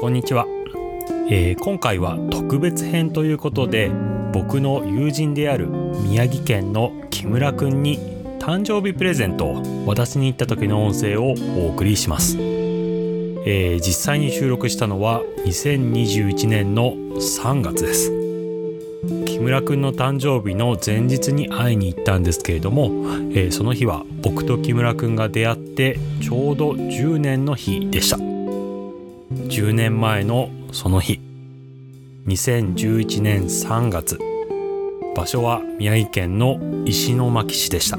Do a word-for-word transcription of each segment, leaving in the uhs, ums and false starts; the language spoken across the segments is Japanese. こんにちは、えー、今回は特別編ということで、僕の友人である宮城県の木村くんに誕生日プレゼントを渡しに行った時の音声をお送りします。えー、実際に収録したのはにせんにじゅういちねんのさんがつです。木村くんの誕生日の前日に会いに行ったんですけれども、えー、その日は僕と木村くんが出会ってちょうどじゅうねんの日でした。じゅうねんまえのその日、にせんじゅういちねんさんがつ、場所は宮城県の石巻市でした。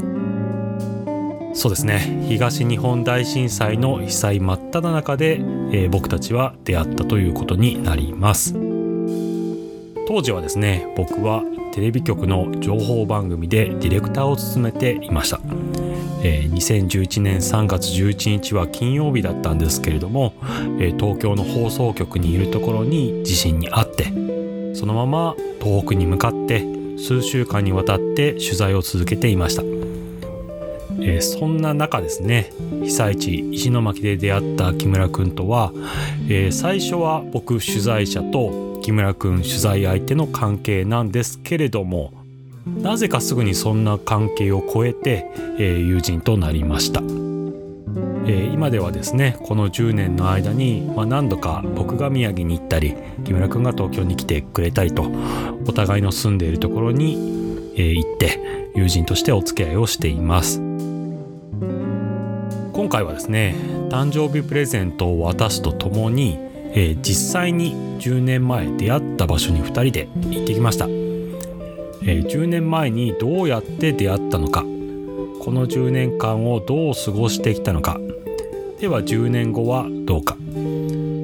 そうですね、東日本大震災の被災真っただ中で、えー、僕たちは出会ったということになります。当時はですね、僕はテレビ局の情報番組でディレクターを務めていました。えー、にせんじゅういちねんさんがつじゅういちにちは金曜日だったんですけれども、えー、東京の放送局にいるところに地震にあって、そのまま東北に向かって数週間にわたって取材を続けていました。えー、そんな中ですね、被災地石巻で出会った木村くんとは、えー、最初は僕取材者と木村くん取材相手の関係なんですけれども、なぜかすぐにそんな関係を超えて、えー、友人となりました。えー、今ではですね、このじゅうねんの間に、まあ、何度か僕が宮城に行ったり、木村くんが東京に来てくれたりと、お互いの住んでいるところに、えー、行って友人としてお付き合いをしています。今回はですね、誕生日プレゼントを渡すとともに、えー、実際にじゅうねんまえ出会った場所にふたりで行ってきました。えー、じゅうねんまえにどうやって出会ったのか、このじゅうねんかんをどう過ごしてきたのか、ではじゅうねんごはどうか、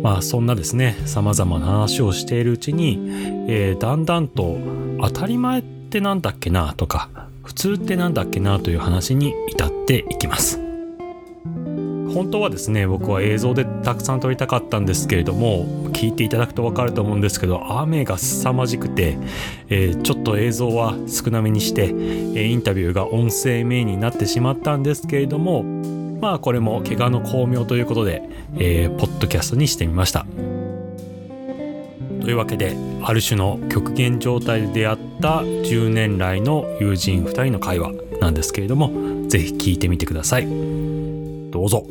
まあそんなですね、さまざまな話をしているうちに、えー、だんだんと当たり前ってなんだっけなとか、普通ってなんだっけなという話に至っていきます。本当はですね、僕は映像でたくさん撮りたかったんですけれども、聞いていただくと分かると思うんですけど、雨が凄まじくて、えー、ちょっと映像は少なめにして、えー、インタビューが音声メインになってしまったんですけれども、まあこれも怪我の巧妙ということで、えー、ポッドキャストにしてみました。というわけで、ある種の極限状態で出会ったじゅうねん来の友人ふたりの会話なんですけれども、ぜひ聞いてみてください。どうぞ。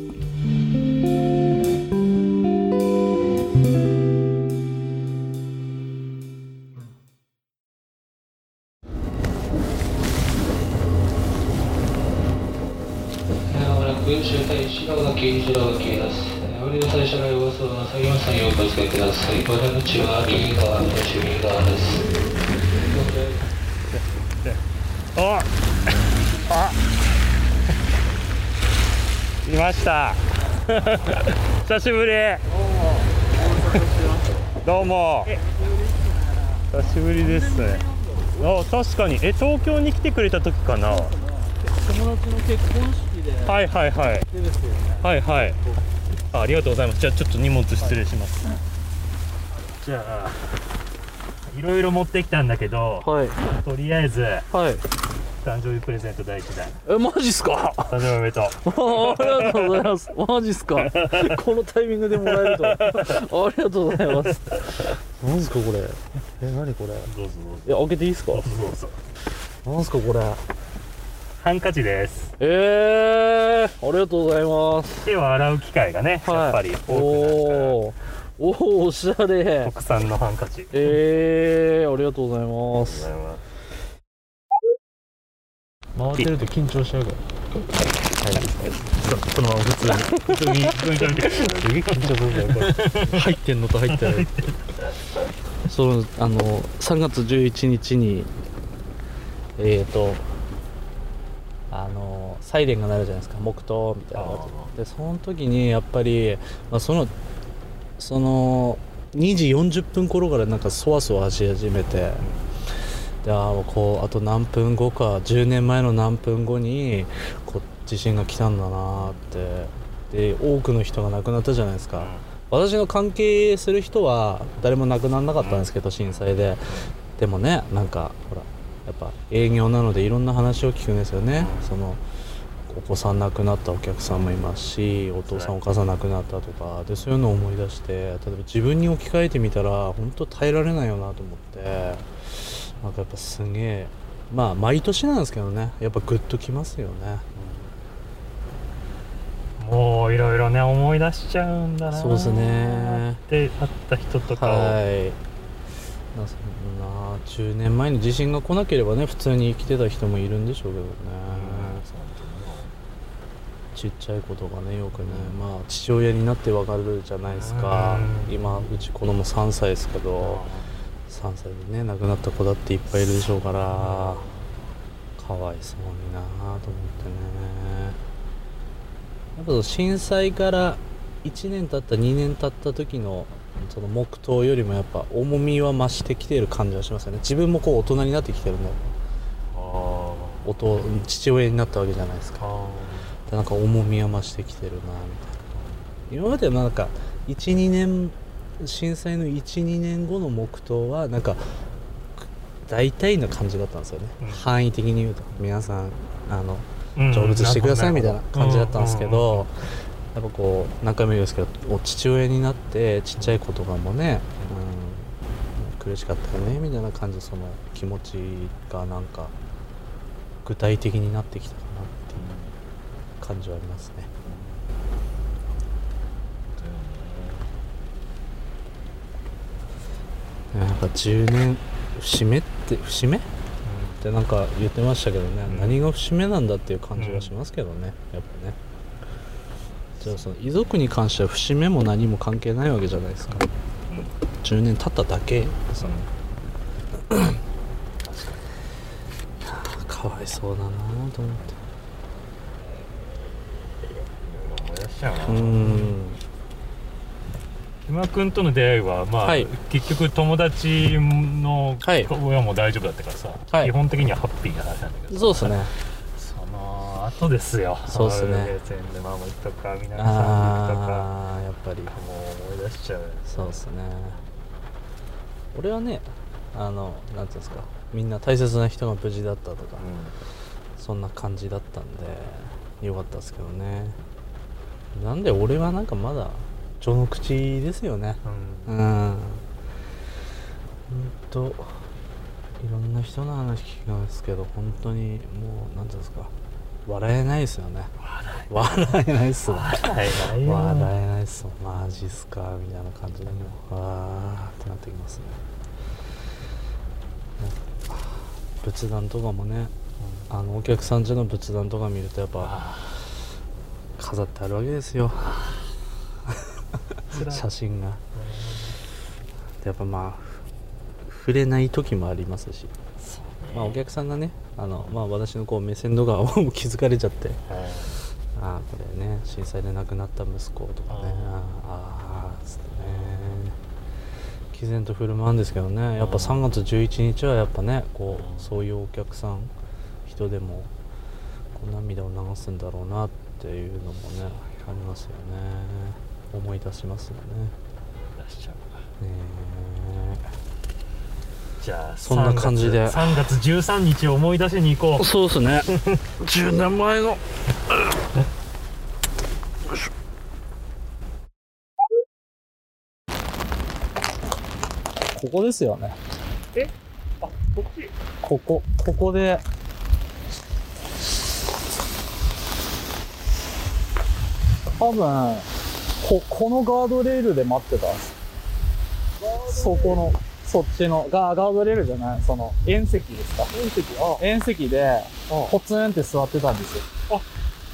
いました久しぶり。どうも久しぶりですね。あ、確かに、え、東京に来てくれた時かな。友達の結婚式で。はいはいはいはいはい。あ、ありがとうございます。じゃあちょっと荷物失礼します、はい。じゃあいろいろ持ってきたんだけど、はい、とりあえず、はい、誕生日プレゼントだいいちだん。え、マジっすか。誕生日おめでとう。ありがとうございます。マジっすかこのタイミングでもらえるとありがとうございます。なんすかこれ。え、なにこれ。どうぞどうぞ。いや、開けていいっすか。どうぞどうぞ。なんすかこれ。ハンカチです。えー、ありがとうございます。手を洗う機会がね、はい、やっぱり多くなった。おーおー、おしゃれ。国産のハンカチ。えー、ありがとうございます。回ってると緊張しちゃうから。はい、このまま普通に普通に普通に食べてすげえ緊張するから入ってんのと入ってない。そう、あのさんがつじゅういちにちにえーとあのサイレンが鳴るじゃないですか、黙祷みたいなことで、その時にやっぱり、まあ、そのそのにじよんじゅっぷん頃からなんかそわそわし始めて、で、あ、こうあと何分後か、じゅうねんまえの何分後にこう地震が来たんだなって。で、多くの人が亡くなったじゃないですか。私の関係する人は誰も亡くならなかったんですけど、震災で。でもね、なんかほらやっぱ営業なのでいろんな話を聞くんですよね。そのお子さん亡くなったお客さんもいますし、お父さんお母さん亡くなったとかで、そういうのを思い出して、例えば自分に置き換えてみたら本当耐えられないよなと思って、なんかやっぱすげえ、まあ毎年なんですけどね、やっぱグッときますよね。もういろいろね思い出しちゃうんだな。そうですね。で会った人とかを、はい、そんなじゅうねんまえに地震が来なければね、普通に生きてた人もいるんでしょうけどね。ちっちゃいことがねよくね、まあ父親になってわかるじゃないですか。今うち子供さんさいですけど、さんさいでね亡くなった子だっていっぱいいるでしょうから、かわいそうになと思ってね。やっぱ震災からいちねん経ったにねん経った時のその黙祷よりもやっぱ重みは増してきている感じはしますよね。自分もこう大人になってきてるんだよ。あおと父親になったわけじゃないですか。でなんか重みは増してきてるなみたいな。今まではなんかいちにねん、震災のいちにねんごの黙祷はなんか大体な感じだったんですよね、うん、範囲的に言うと皆さんあの成仏してくださいみたいな感じだったんですけど、やっぱこう何回も言うんですけど、父親になってちっちゃい子とかもね、うん、苦しかったよねみたいな感じ、その気持ちがなんか具体的になってきたかなっていう感じはありますね。なんかじゅうねん節目って節目ってなんか言ってましたけどね、うん、何が節目なんだっていう感じがしますけどね、うん、やっぱね。じゃあその遺族に関しては節目も何も関係ないわけじゃないですか、うん、じゅうねん経っただけですね、うん、かわいそうだなと思って思い出しちゃうな。今君との出会いは、まあはい、結局友達の親も大丈夫だったからさ、はい、基本的にはハッピーな話なんだけど、そうですね、その後ですよ。そうですね。全部ママ行くとか皆さん行くとか、やっぱりもう思い出しちゃう。そうですね。俺はね、あのなんていうんですか、みんな大切な人が無事だったとか、うん、そんな感じだったんでよかったですけどね。なんで俺はなんかまだ序の口ですよね。うん。うんといろんな人の話聞くんですけど、本当にもうなんていうんですか、笑えないですよね。笑えないっす。笑えない。笑えないっす。マジっすかみたいな感じで、わーってなってきますね。仏壇とかもね、あのお客さん家の仏壇とか見るとやっぱ飾ってあるわけですよ。写真がやっぱまあ触れない時もありますし、まあお客さんがね、あのまあ私のこう目線とかを気づかれちゃって、ああこれね震災で亡くなった息子とかね、ああつってね毅然と振る舞うんですけどね、やっぱさんがつじゅういちにちはやっぱねこうそういうお客さん人でもこう涙を流すんだろうなっていうのもねありますよね。思い出しますよね。出しちゃう。ねえ。じゃあそんな感じでさんがつじゅうさんにちを思い出しに行こう。そうですね。じゅうねんまえの。ここですよね。え？あ、こっち。ここここで。多分。こ, このガードレールで待ってた。そこの、そっちの、ガ, ガードレールじゃない、その、縁石ですか。縁石、ああ縁石で、ポツンって座ってたんですよ。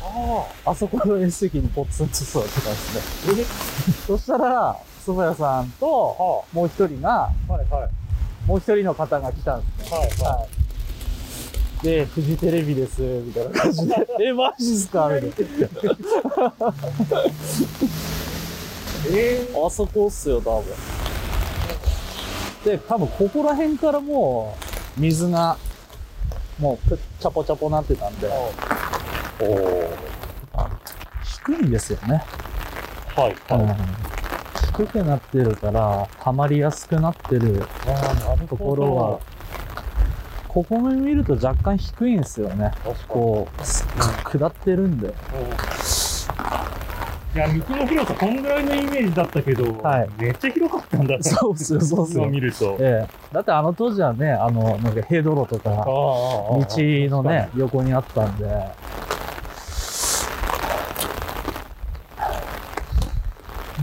ああ。あそこの縁石にポツンと座ってたんですね。そしたら、蕎麦屋さんと、もう一人が、はいはい、もう一人の方が来たんですね。はいはいはい、で、フジテレビです、みたいな感じで。え、マジっすかみたいな。えー、あそこっすよ、多分。で、多分ここら辺からもう、水が、もう、チャポチャポなってたんで、おー、低いんですよね。はい、はい、うん。低くなってるから、溜まりやすくなってるところは、ここ見ると若干低いんですよね。こう下ってるんで、うん、いや道の広さこんぐらいのイメージだったけど、はい、めっちゃ広かったんだね。そうそうそうそう見ると、ええ、だってあの当時はね、あのなんか塀泥とか道のね横にあったんで、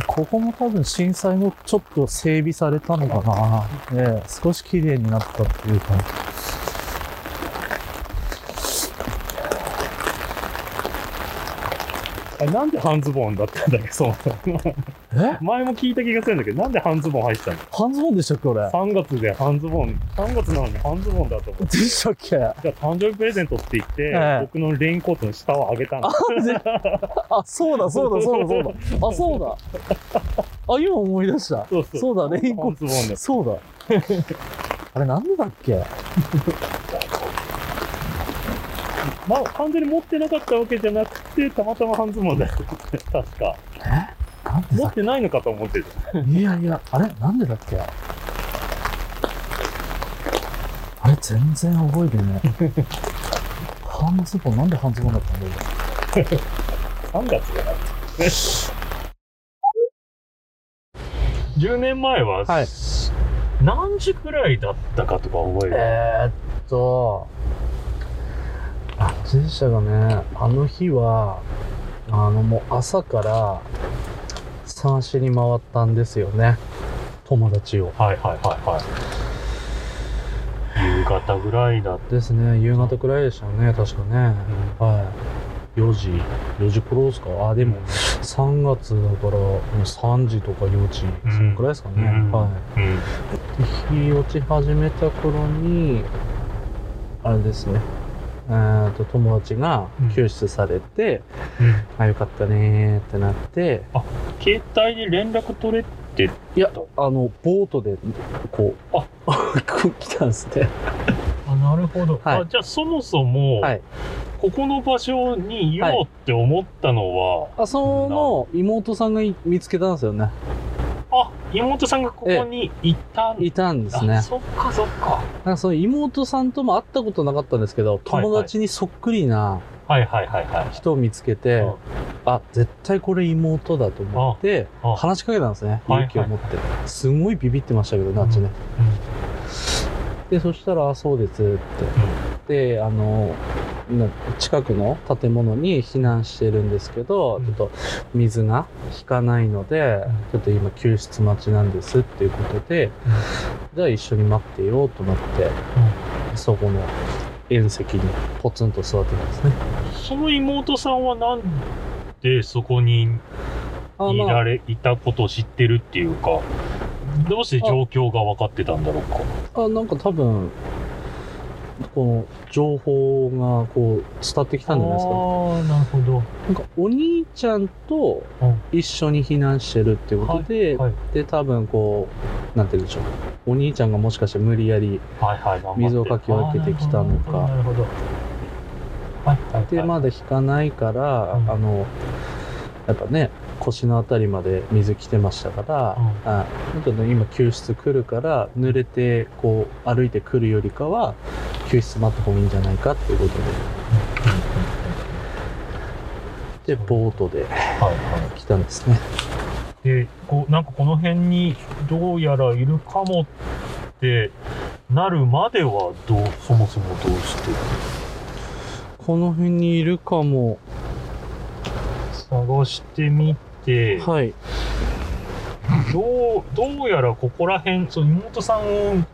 ここも多分震災後ちょっと整備されたのかな、ええ、少し綺麗になったっていう感じ。あれなんで半ズボンだったんだっけ、そうえ前も聞いた気がするんだけど、なんで半ズボン入ってたの。半ズボンでしたっけ、俺さんがつで半ズボン、さんがつなのに半ズボンだと思って。でしたっけ。じゃあ誕生日プレゼントって言って、ええ、僕のレインコートの下を上げたんだ。 あ, あ、そうだそうだそうだそうだあ、そうだあ、今思い出した。そうそうそうだ、レインコートだ。そうだあれなんでだっけまあ、完全に持ってなかったわけじゃなくて、たまたま半ズボンだよ確か。えなんで持ってないのかと思ってたいやいや、あれなんでだっけ、あれ全然覚えてない半ズボン、なんで半ズボンだったんだよさんがつだなじゅうねんまえは、はい、何時くらいだったかとか覚えてる。えーっと自社がね、あの日はあのもう朝から三市に回ったんですよね、友達を。はいはいはいはい夕方ぐらいだですね。夕方くらいでしたね、確かね、うん、はいよじよじ頃ですか。あでもさんがつだからもうさんじとかよじ、うん、そのくらいですかね、うん、はい、うん、日落ち始めた頃にあれですね、あと友達が救出されて、うん、あよかったねってなって、あ携帯で連絡取れてた。いやあのボートでこうあこう来たんですねあなるほど、はい、あじゃあそもそも、はい、ここの場所にいようって思ったのは、はい、あその妹さんが見つけたんですよね。あ、妹さんがここにいたんいたんですね。あ、そっかそっか。なんかその妹さんとも会ったことなかったんですけど、友達にそっくりな人を見つけて、あ、絶対これ妹だと思って話しかけたんですね、勇気を持って、はいはいはい、すごいビビってましたけどなっちね、うんうん、で、そしたら、あ、そうですって、うん、で、あの近くの建物に避難してるんですけど、うん、ちょっと水が引かないので、うん、ちょっと今救出待ちなんですっていうことで、うん、じゃあ一緒に待ってようと思って、うん、そこの縁石にポツンと座ってたんですね。その妹さんはなんでそこにいられ、いたことを知ってるっていうか、どうして状況が分かってたんだろうか。あ、なんか多分この情報がこう伝わってきたんじゃないですか。ああ、なるほど。なんかお兄ちゃんと一緒に避難してるっていうことで、はいはい、で多分こうなんて言うんでしょう。お兄ちゃんがもしかして無理やり水をかき分けてきたのか。はいはい、なるほど。はいはいはい、でまだ引かないから、うん、あのやっぱね。腰のあたりまで水来てましたから、うん、あなんかね、今救出来るから濡れてこう歩いてくるよりかは救出待った方がいいんじゃないかっていうことで、でボートで来たんですね。はいはい、でこうなんかこの辺にどうやらいるかもってなるまではどうそもそもどうしてこの辺にいるかも探してみて。はい、どう、どうやらここら辺、その妹さんを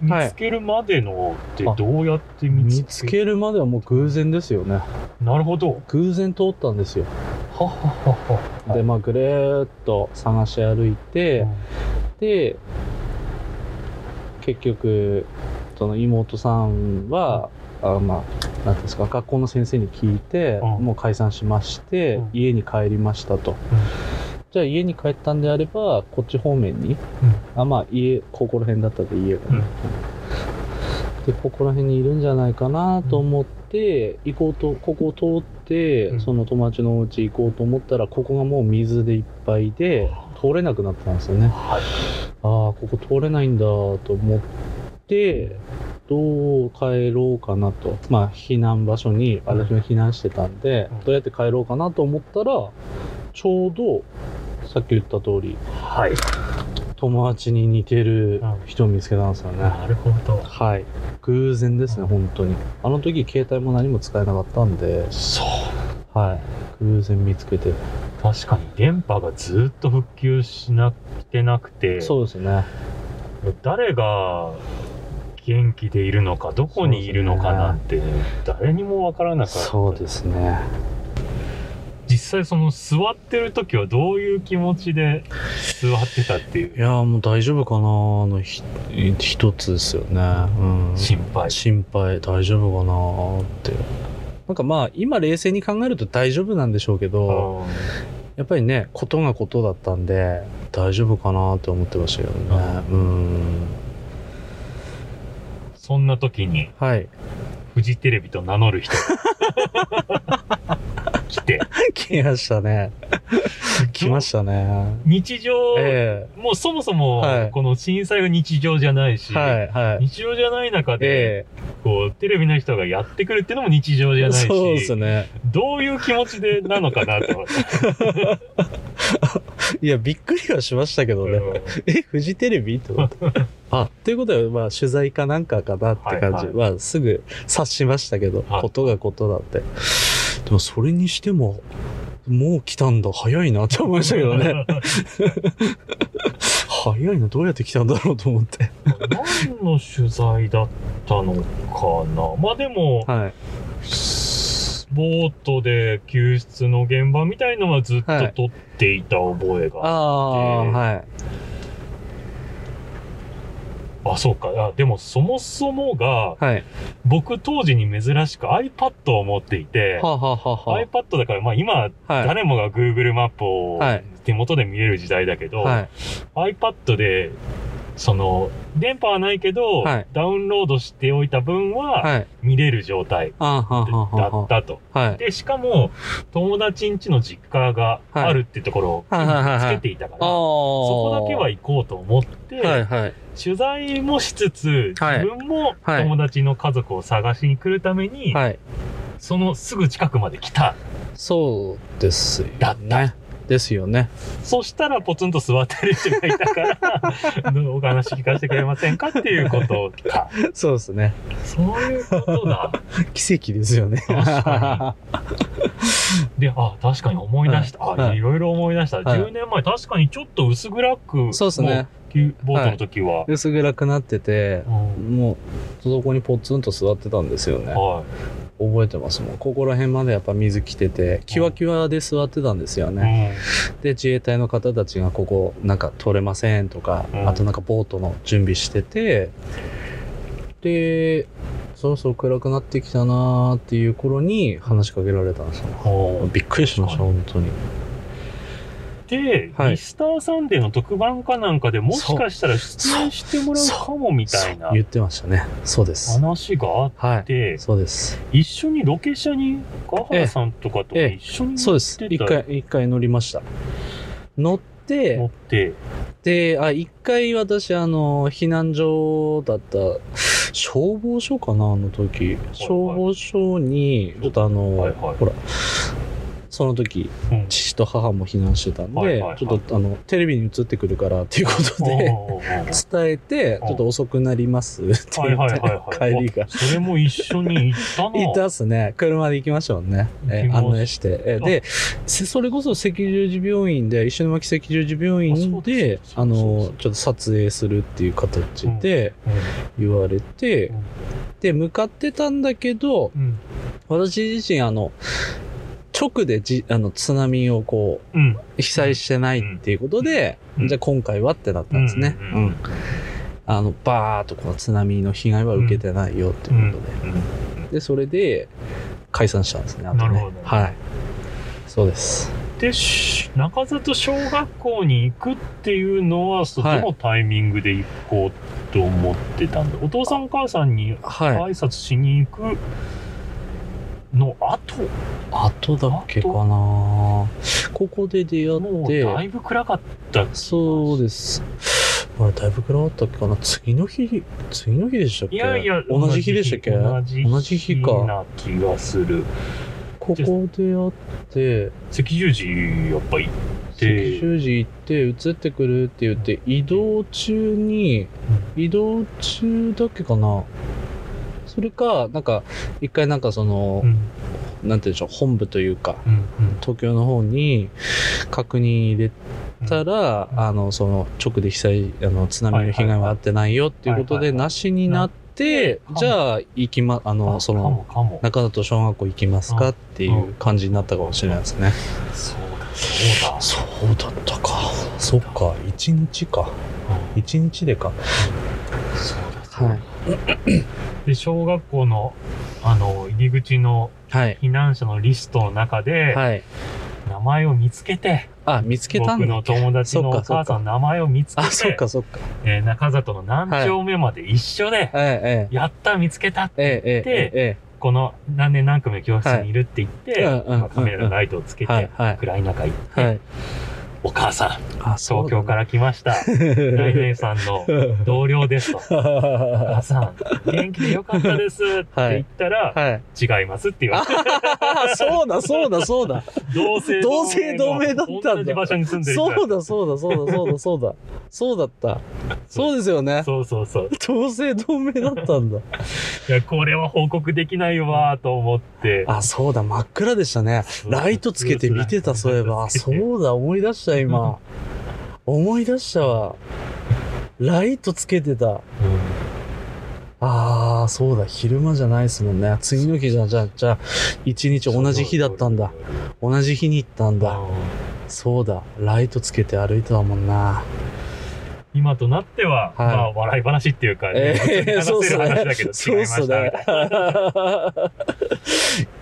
見つけるまでのってどうやって見つけ、はい、見つけるまではもう偶然ですよね。なるほど。偶然通ったんですよ。はははは。で、まあぐるーっと探し歩いて、はい、で結局その妹さんは。あまあ、なんですか学校の先生に聞いて、うん、もう解散しまして、うん、家に帰りましたと、うん、じゃあ家に帰ったんであればこっち方面に、うん、あまあ家ここら辺だったんで家が、ねうん、でここら辺にいるんじゃないかなと思って、うん、行こうとここを通って、うん、その友達のお家行こうと思ったらここがもう水でいっぱいで通れなくなったんですよね、はい、ああここ通れないんだと思ってどう帰ろうかなと、まあ避難場所に私も避難してたんで、どうやって帰ろうかなと思ったら、ちょうどさっき言った通り、はい、友達に似てる人を見つけたんですよね。なるほど。はい、偶然ですね、うん、本当に。あの時携帯も何も使えなかったんで、そう、はい、偶然見つけて。確かに電波がずっと復旧しなくてなくて、そうですね。誰が元気でいるのか、どこにいるのかなんて、ね、誰にもわからなかった。そうですね。実際その座ってる時はどういう気持ちで座ってたっていう。いやもう大丈夫かなのひ一つですよね、うん、心配心配大丈夫かなって。なんかまあ今冷静に考えると大丈夫なんでしょうけど、やっぱりね、ことがことだったんで大丈夫かなって思ってましたけどね、うん、そんな時に、はい、フジテレビと名乗る人来て来ましたね来ましたね。日常、えー、もうそもそも、はい、この震災が日常じゃないし、はいはい、日常じゃない中で、えー、こうテレビの人がやってくるっていうのも日常じゃないし、そうですね、どういう気持ちでなのかなって思っていやびっくりはしましたけどね、うん、えフジテレビってことあっていうことは、まあ、取材かなんかかなって感じは、はいはい、すぐ察しましたけど、はい、ことがことだって。でもそれにしてももう来たんだ、早いなって思いましたけどね早いな、どうやって来たんだろうと思って何の取材だったのかな。まあでも、はい、ボートで救出の現場みたいのはずっと撮っていた覚えがあって、はい、ああ、そうか。あ、でもそもそもが、はい、僕当時に珍しく iPad を持っていて、はあはあはあ、iPad だから、まあ今、はい、誰もが Google マップを手元で見れる時代だけど、はい、iPad で、その、電波はないけど、はい、ダウンロードしておいた分は見れる状態だったと。で、しかも、友達ん家の実家があるってところをつけていたから、はいはいはいはい、そこだけは行こうと思って、はいはい、取材もしつつ、自分も友達の家族を探しに来るために、はいはい、そのすぐ近くまで来た。そうですよね。だった。ですよね。そしたらポツンと座ってる人がいたからお話聞かせてくれませんかっていうことか。そうですね。そういうことだ。奇跡ですよね。確かに。で、あ、確かに思い出した。はい、あ、いろいろ思い出した。はい、じゅうねんまえ、確かにちょっと薄暗く。そうですね。ボートの時は、はい、薄暗くなってて、うん、もうそこにポツンと座ってたんですよね、はい、覚えてますもん。ここら辺までやっぱ水来ててキワキワで座ってたんですよね、うん、で自衛隊の方たちがここなんか取れませんとか、うん、あとなんかボートの準備してて、でそろそろ暗くなってきたなーっていう頃に話しかけられたんですよ。びっくりしました本当に。で、はい、ミスターサンデーの特番かなんかでもしかしたら出演してもらうかもみたいな言ってましたね。そうです。話があって、はい、そうです。一緒にロケ車に川原さんとかと一緒に乗ってた、ええええ、そうです。一回一回乗りました。乗って乗ってで、あ、一回私あの避難所だった消防署かなあの時、はいはい、消防署にちょっとあの、はいはい、ほら。その時、うん、父と母も避難してたんで、はいはいはい、ちょっとあのテレビに映ってくるからっていうことで伝えて、ちょっと遅くなりますって言って帰りがそれも一緒に行ったの行ったっすね。車で行きましたもんね、えー、案内して、えー、でそれこそ赤十字病院で石巻赤十字病院であのちょっと撮影するっていう形で言われて、うんうん、で向かってたんだけど、うん、私自身あの直でじあの津波をこう、うん、被災してないっていうことで、うん、じゃあ今回はってなったんですね、うんうんうん、あのバーっとこう津波の被害は受けてないよっていうことで、うん、でそれで解散したんですね、あとね。なるほど、ね、はい、そうです。で中里小学校に行くっていうのはそのタイミングで行こうと思ってたんで、はい、お父さんお母さんに挨拶しに行く、はいの後後だっけかな。ここで出会ってもうだいぶ暗かった。そうです。あれだいぶ暗かったっけかな。次の日、次の日でしたっけ。いやいや同じ日でしたっけ。同じ日かな気がする。ここであって赤十字やっぱ行って赤十字行って移ってくるって言って移動中に、移動中だっけかな。それかなんか一回なんかその、うん、なんて言うんでしょう、本部というか、うんうん、東京の方に確認入れたら、うん、あのその直で被災あの津波の被害はあってないよっていうことでなしになって。で、じゃあ行きまあのその中里小学校行きますかっていう感じになったかもしれないですね。そうだそうだそうだったか。そっか一日か一日でか。そうだはい。で小学校のあの入り口の避難者のリストの中で、はい、名前を見つけて。あ、見つけたんだ。僕の友達のお母さんの名前を見つけて、あ、そっかそっか。えー、中里の何丁目まで一緒で、はい、やった見つけたって言って、ええええ、この何年何組の教室にいるって言って、はいまあ、カメラのライトをつけて、はいはい、暗い中行って、はい、お母さん、東京から来ました。大年さんの同僚ですと。お母さん、元気でよかったですって言ったら、はいはい、違いますって言われて。そうだ、そうだ、そうだ。同姓同名だったんだ。同じ場所に住んでる。そうだ、そうだ、そうだ、そうだ、そうだ。そうだった。そうですよね。そうそうそう。同姓同名だったんだ。いや、これは報告できないわと思って。あ、そうだ、真っ暗でしたね。ライトつけて見てた、そういえば。そうだ、思い出した。今思い出したわ。ライトつけてた、うん、ああそうだ昼間じゃないですもんね。次の日じゃじゃじゃ一日同じ日だったんだ。同じ日に行ったんだ。そうだライトつけて歩いてたもんな。今となっては、はいまあ、笑い話っていうか、ねえー、話せる話だけど違いましたみたいな。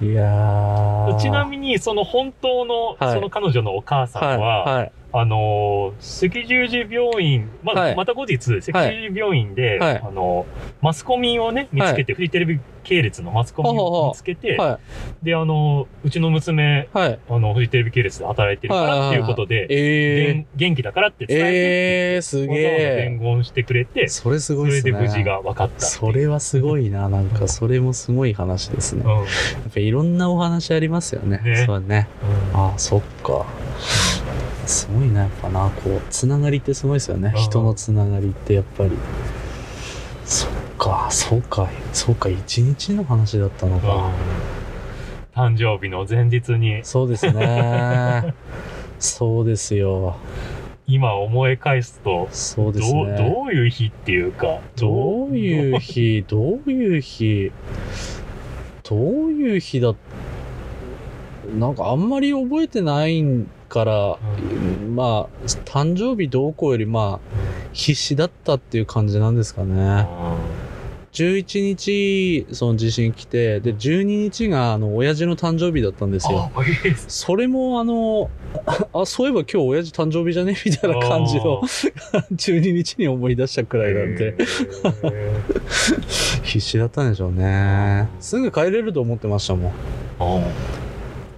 いやちなみにその本当の、はい、その彼女のお母さんは、はいはい、あの赤十字病院、まあはい、また後日赤十字病院で、はい、あのマスコミをね見つけて、はい、フジテレビ系列のマスコミを見つけて、はい、であのうちの娘、はい、あのフジテレビ系列で働いてるからっていうことで、はいはいはいえー、元気だからって伝えて、えー、すげえ伝言してくれて、それすごいですね。それで無事が分かった。それはすごいな。なんかそれもすごい話ですね。うん、やっぱいろんなお話ありますよね。ねそうね。うん、あそっか。すごいなやっぱなこうつながりってすごいですよね。人のつながりってやっぱり。そっかそうかそうか一日の話だったのか。誕生日の前日に。そうですね。そうですよ。今思い返すとそうです、ね、ど, どういう日っていうかどういう日どういう日どういう日だなんかあんまり覚えてないん。からまあ誕生日どうこうよりまあ必死だったっていう感じなんですかね。じゅういちにちその地震来てでじゅうににちがあの親父の誕生日だったんですよ。それもあのあそういえば今日親父誕生日じゃねみたいな感じのじゅうににちに思い出したくらいなんで必死だったんでしょうね。すぐ帰れると思ってましたもん。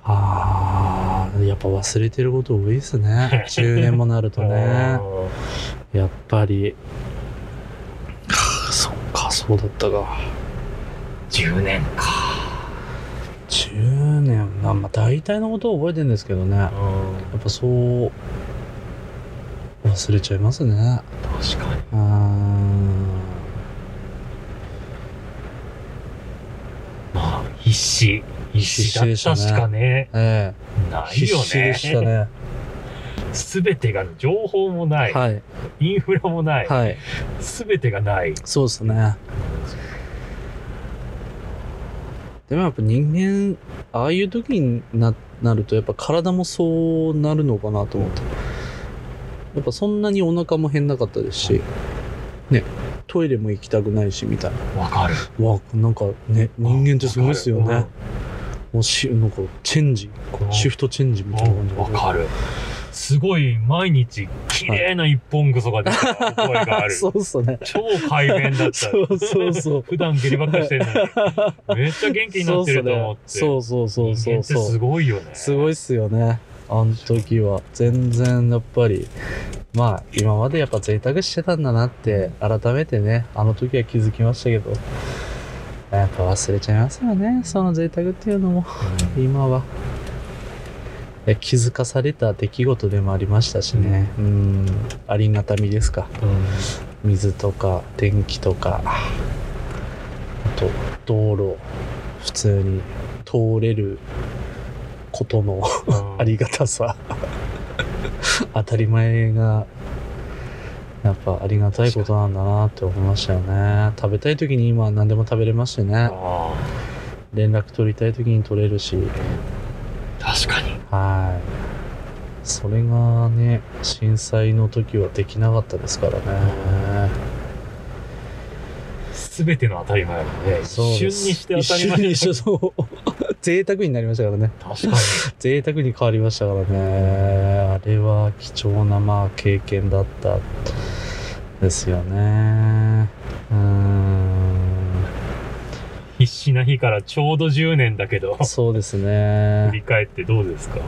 ああ、やっぱ忘れてること多いですね。じゅうねんもなるとね。やっぱり。そっか、そうだったか。じゅうねんか。じゅうねん、まあ、まあ、大体のことを覚えてるんですけどね。やっぱそう、忘れちゃいますね。確かに。うん。まあ、必死。必死でしたね。しかね、ええ、ないよね。必死でしたね。すべてが情報もない、はい、インフラもない、はい、すべてがない。そうですね。でもやっぱ人間ああいう時に な, なるとやっぱ体もそうなるのかなと思って。やっぱそんなにお腹も減らなかったですし、ね。トイレも行きたくないしみたいな。わかる。わなんかね人間ってすごいですよね。もうしなんかチェンジシフトチェンジみたいな感じで。わかる。すごい毎日綺麗な一本ぐそが出た声がある。そうっすね。超快便だった。そうそうそう。普段下痢ばっかりしてるのにめっちゃ元気になってると思って。そうそうそうそうそう。人間ってすごいよね。すごいっすよね。あの時は全然やっぱりまあ今までやっぱ贅沢してたんだなって改めてね、あの時は気づきましたけど、やっぱ忘れちゃいますよね、その贅沢っていうのも。今は気づかされた出来事でもありましたしね、うん、うんありがたみですか、うん、水とか電気とか、あと道路普通に通れることのありがたさ当たり前がやっぱありがたいことなんだなって思いましたよね。食べたい時に今何でも食べれますしね、連絡取りたい時に取れるし、確かに、はい、それがね震災の時はできなかったですからね。全ての当たり前もね、一瞬にして当たり前にそう贅沢になりましたからね、確かに贅沢に変わりましたからね。あれは貴重なまあ経験だったですよね。うーん、必死な日からちょうどじゅうねんだけど、そうですね、振り返ってどうですか、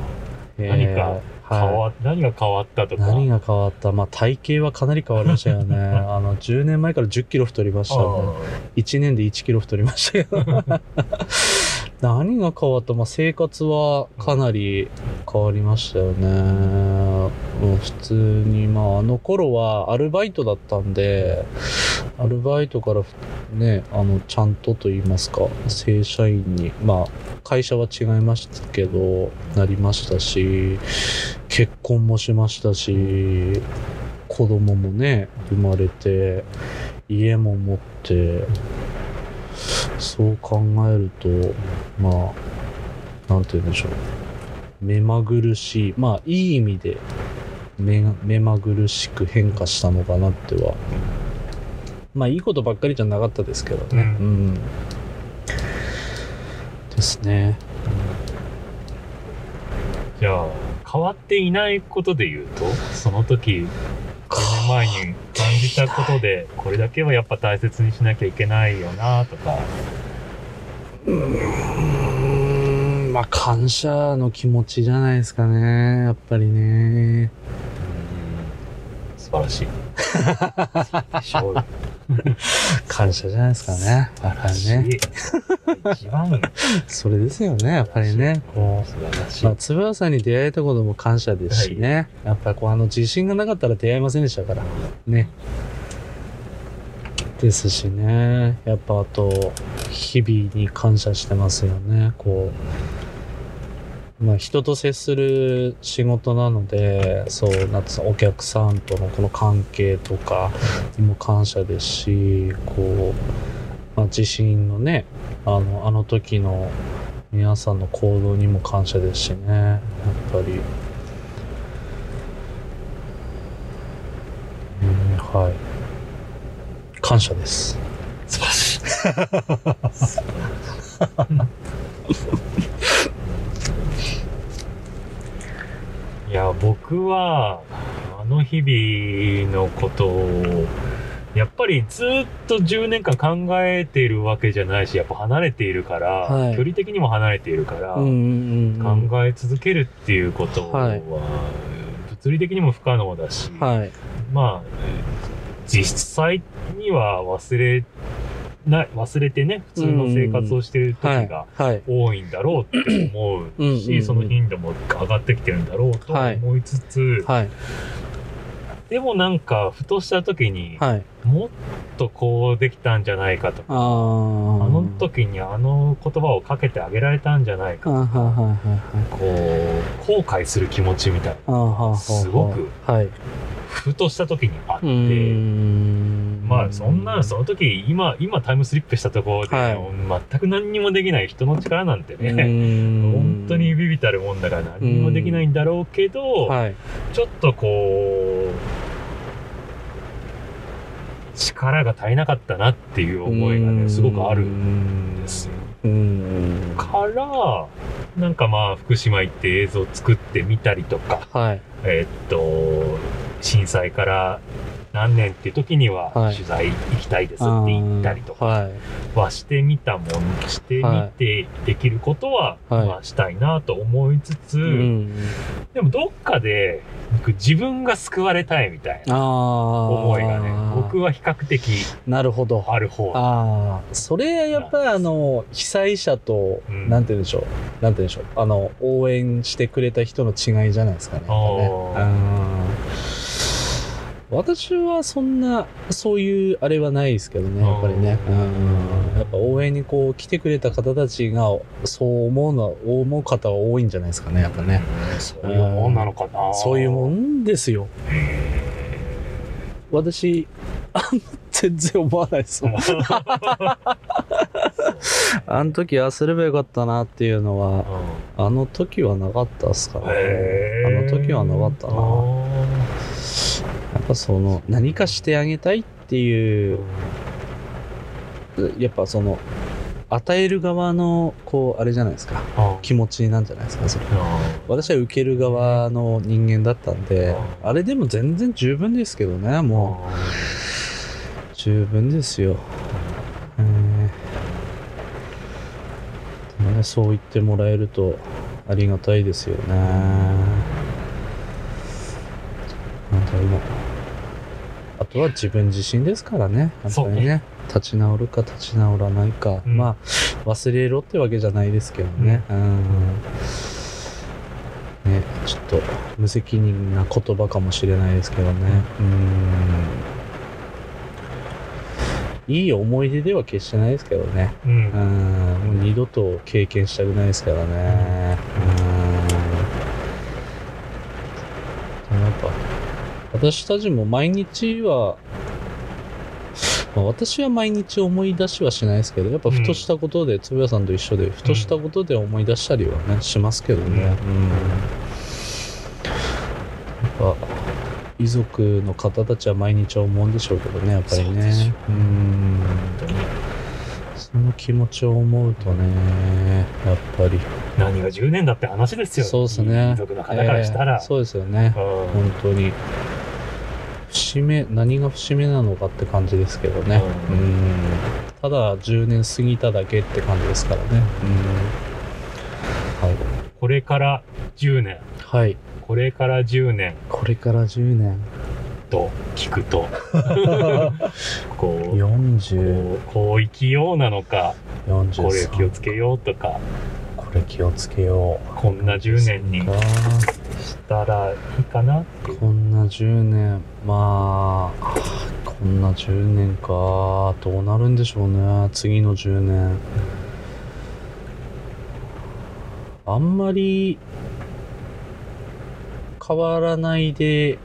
えー、何か変わ、はい、何が変わったとか、何が変わった、まあ、体型はかなり変わりましたよねあのじゅうねんまえからじゅっキロ太りました、ね、いちねんでいちキロ太りましたけど何が変わった、まあ、生活はかなり変わりましたよね。もう普通に、まあ、あの頃はアルバイトだったんで、アルバイトからね、あのちゃんとと言いますか正社員に、まあ、会社は違いましたけどなりましたし、結婚もしましたし、子供もね生まれて家も持って、そう考えると、まあ、なんて言うんでしょう。目まぐるしい、まあ、いい意味で目、目まぐるしく変化したのかなっては。まあ、いいことばっかりじゃなかったですけどね。うん。うん、ですね。じゃあ、変わっていないことで言うと、その時、前に感じたことでこれだけはやっぱ大切にしなきゃいけないよなとか。うーん、まあ感謝の気持ちじゃないですかね、やっぱりね。素晴らしい感謝じゃないですかね、やっぱりね一番それですよね、やっぱりね。こう、まあ、つぶやさんに出会えたことも感謝ですしね、はい、やっぱこうあの自信がなかったら出会えませんでしたからね、ですしね。やっぱあと日々に感謝してますよね。こうまあ、人と接する仕事なので、そうなんつうの、お客さんとのこの関係とかにも感謝ですし、こう、まあ、地震のね、あの、あの時の皆さんの行動にも感謝ですしね、やっぱり。うん、はい。感謝です。素晴らしい。いや、僕はあの日々のことをやっぱりずっとじゅうねんかん考えているわけじゃないし、やっぱ離れているから、はい、距離的にも離れているから、うんうんうん、考え続けるっていうことは、はい、物理的にも不可能だし、はい、まあ実際には忘れな忘れてね、普通の生活をしてる時が多いんだろうって思うし、その頻度も上がってきてるんだろうと思いつつ、はいはい、でもなんかふとした時に、はい、もっとこうできたんじゃないかとか、あ, あの時にあの言葉をかけてあげられたんじゃないかとか、こう後悔する気持ちみたいなのがすごく、はい、ふとした時にあって、うーん、まあ、そんなその時今今タイムスリップしたところで、はい、全く何にもできない、人の力なんてね本当にビビたるもんだから何にもできないんだろうけど、はい、ちょっとこう力が足りなかったなっていう思いがねすごくあるんですよ。うんからなんかまあ福島行って映像作ってみたりとか、はい、えーっと震災から何年っていう時には取材行きたいですって言ったりとかはしてみたもの、はい、してみてできることはまあしたいなと思いつつ、はいうん、でもどっかで僕自分が救われたいみたいな思いがね、僕は比較的なるほどある方。ああ、それやっぱりあの被災者となんて言うんでしょう、なんて言うんでしょう、あの応援してくれた人の違いじゃないですかね。私はそんなそういうあれはないですけどね、やっぱりね、うん、やっぱ応援にこう来てくれた方たちがそう思うのは思う方は多いんじゃないですかね、やっぱね。そういうもんなのかな。そういうもんですよ。私あんま全然思わないですもん。あの時ああすればよかったなっていうのは、うん、あの時はなかったですからね。あの時はなかったな。やっぱその何かしてあげたいっていう、やっぱその与える側のこうあれじゃないですか、気持ちなんじゃないですかそれ。私は受ける側の人間だったんで、あれでも全然十分ですけどね、もう十分ですよ、えーね、そう言ってもらえるとありがたいですよね。なんか今あとは自分自身ですからね、本当にね、立ち直るか立ち直らないか、うん、まあ忘れろってわけじゃないですけどね、うんうん、ね、ちょっと無責任な言葉かもしれないですけどね、うん、いい思い出では決してないですけどね、うん、うん、もう二度と経験したくないですからね、うんうん、やっぱ私たちも毎日は、まあ、私は毎日思い出しはしないですけど、やっぱふとしたことで、つぶやさんと一緒でふとしたことで思い出したりはね、うん、しますけどね、うん、やっぱ遺族の方たちは毎日は思うんでしょうけどね、やっぱりね、うーん、その気持ちを思うとね、やっぱり何がじゅうねんだって話ですよ。そうですね、遺族の方からしたら、えー、そうですよね、本当に節目、何が節目なのかって感じですけどね、うん、ただじゅうねん過ぎただけって感じですからね、うん、はい、これからじゅうねん、はい、これからじゅうねん、これからじゅうねんと聞くとこうよんじゅう、こう、こう生きようなのか、よんじゅうさん、これ気をつけようとか、これ気をつけよう、こんなじゅうねんにしたらいいかなって、こんなじゅうねん、まあこんなじゅうねんか、どうなるんでしょうね、次のじゅうねん、あんまり変わらないで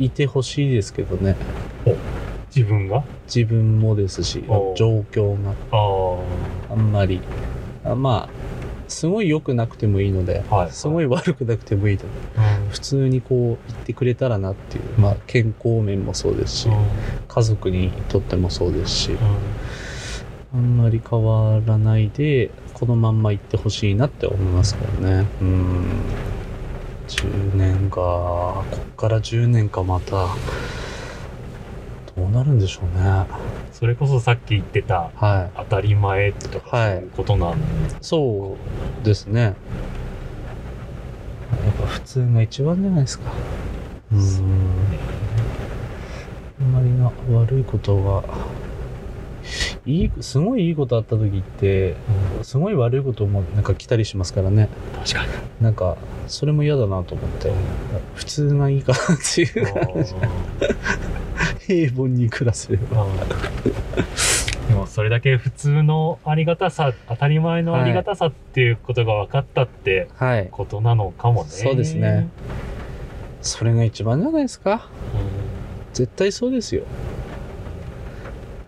いてほしいですけどね、自分が自分もですし、状況が あ, あんまりあまあすごい良くなくてもいいので、はいはい、すごい悪くなくてもいいので、うん、普通にこう言ってくれたらなっていう、まあ、健康面もそうですし、うん、家族にとってもそうですし、うん、あんまり変わらないでこのまんま行ってほしいなって思いますけどね、うん、じゅうねんか、こっからじゅうねんか、またどうなるんでしょうね。それこそさっき言ってた、はい、当たり前とか、はい、そういうことなんですか。そうですね、やっぱ普通が一番じゃないですか。うーん、そうね、あんまりな悪いことがいい、すごいいいことあった時って、うん、すごい悪いこともなんか来たりしますからね。確かに、なんかそれも嫌だなと思って、うん、普通がいいかなっていう感じ平凡に暮らせればでもそれだけ普通のありがたさ、当たり前のありがたさっていうことが分かったってことなのかもね、はい、そうですね、それが一番じゃないですか、うん、絶対そうですよ。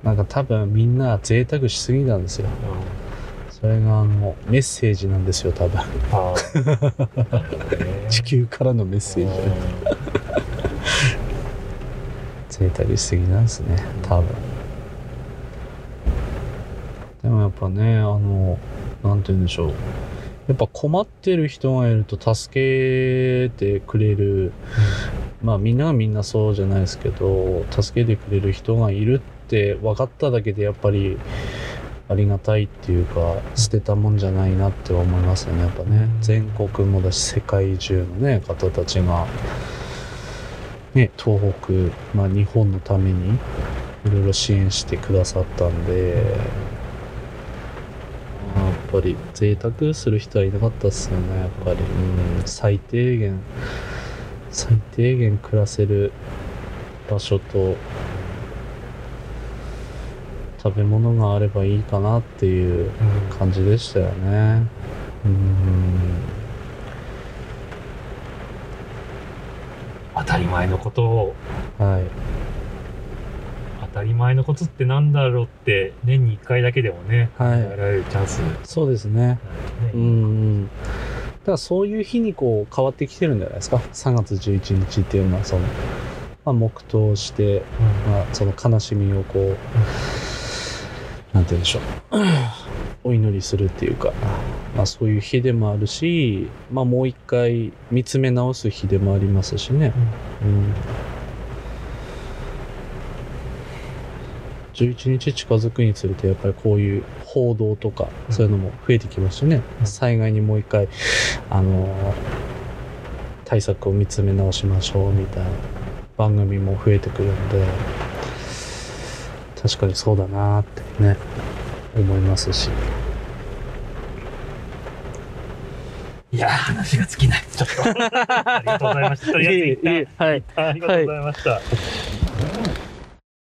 なんか多分みんな贅沢しすぎなんですよ、うん、それがあのメッセージなんですよ多分、あ地球からのメッセージ、贅沢しすぎなんですね多分。でもやっぱね、あのなんて言うんでしょう、やっぱ困ってる人がいると助けてくれるまあみんながみんなそうじゃないですけど、助けてくれる人がいるって分かっただけでやっぱりありがたいっていうか、捨てたもんじゃないなって思いますよね、やっぱね。全国もだし、世界中のね、方たちが、ね、東北、まあ日本のためにいろいろ支援してくださったんで、やっぱり贅沢する人はいなかったっすよね、やっぱり。うん、最低限、最低限暮らせる場所と、食べ物があればいいかなっていう感じでしたよね。うん、当たり前のことを、はい、当たり前のことってなんだろうって年にいっかいだけでもね、はい、やられるチャンス、そうですね、ね、うん、だからそういう日にこう変わってきてるんじゃないですか。さんがつじゅういちにちっていうのはその、まあ、黙祷して、うん、まあ、その悲しみをこう、うん、なんて言うんでしょう、お祈りするっていうか、まあ、そういう日でもあるし、まあ、もう一回見つめ直す日でもありますしね、うんうん、じゅういちにち近づくにつれてやっぱりこういう報道とかそういうのも増えてきましたね、うん、災害にもう一回、あのー、対策を見つめ直しましょうみたいな番組も増えてくるので、確かにそうだなってね、思いますし。いやー、話が尽きない。ちょっとありがとうございました。とりあえず一旦、はい、ありがとうございました。はい。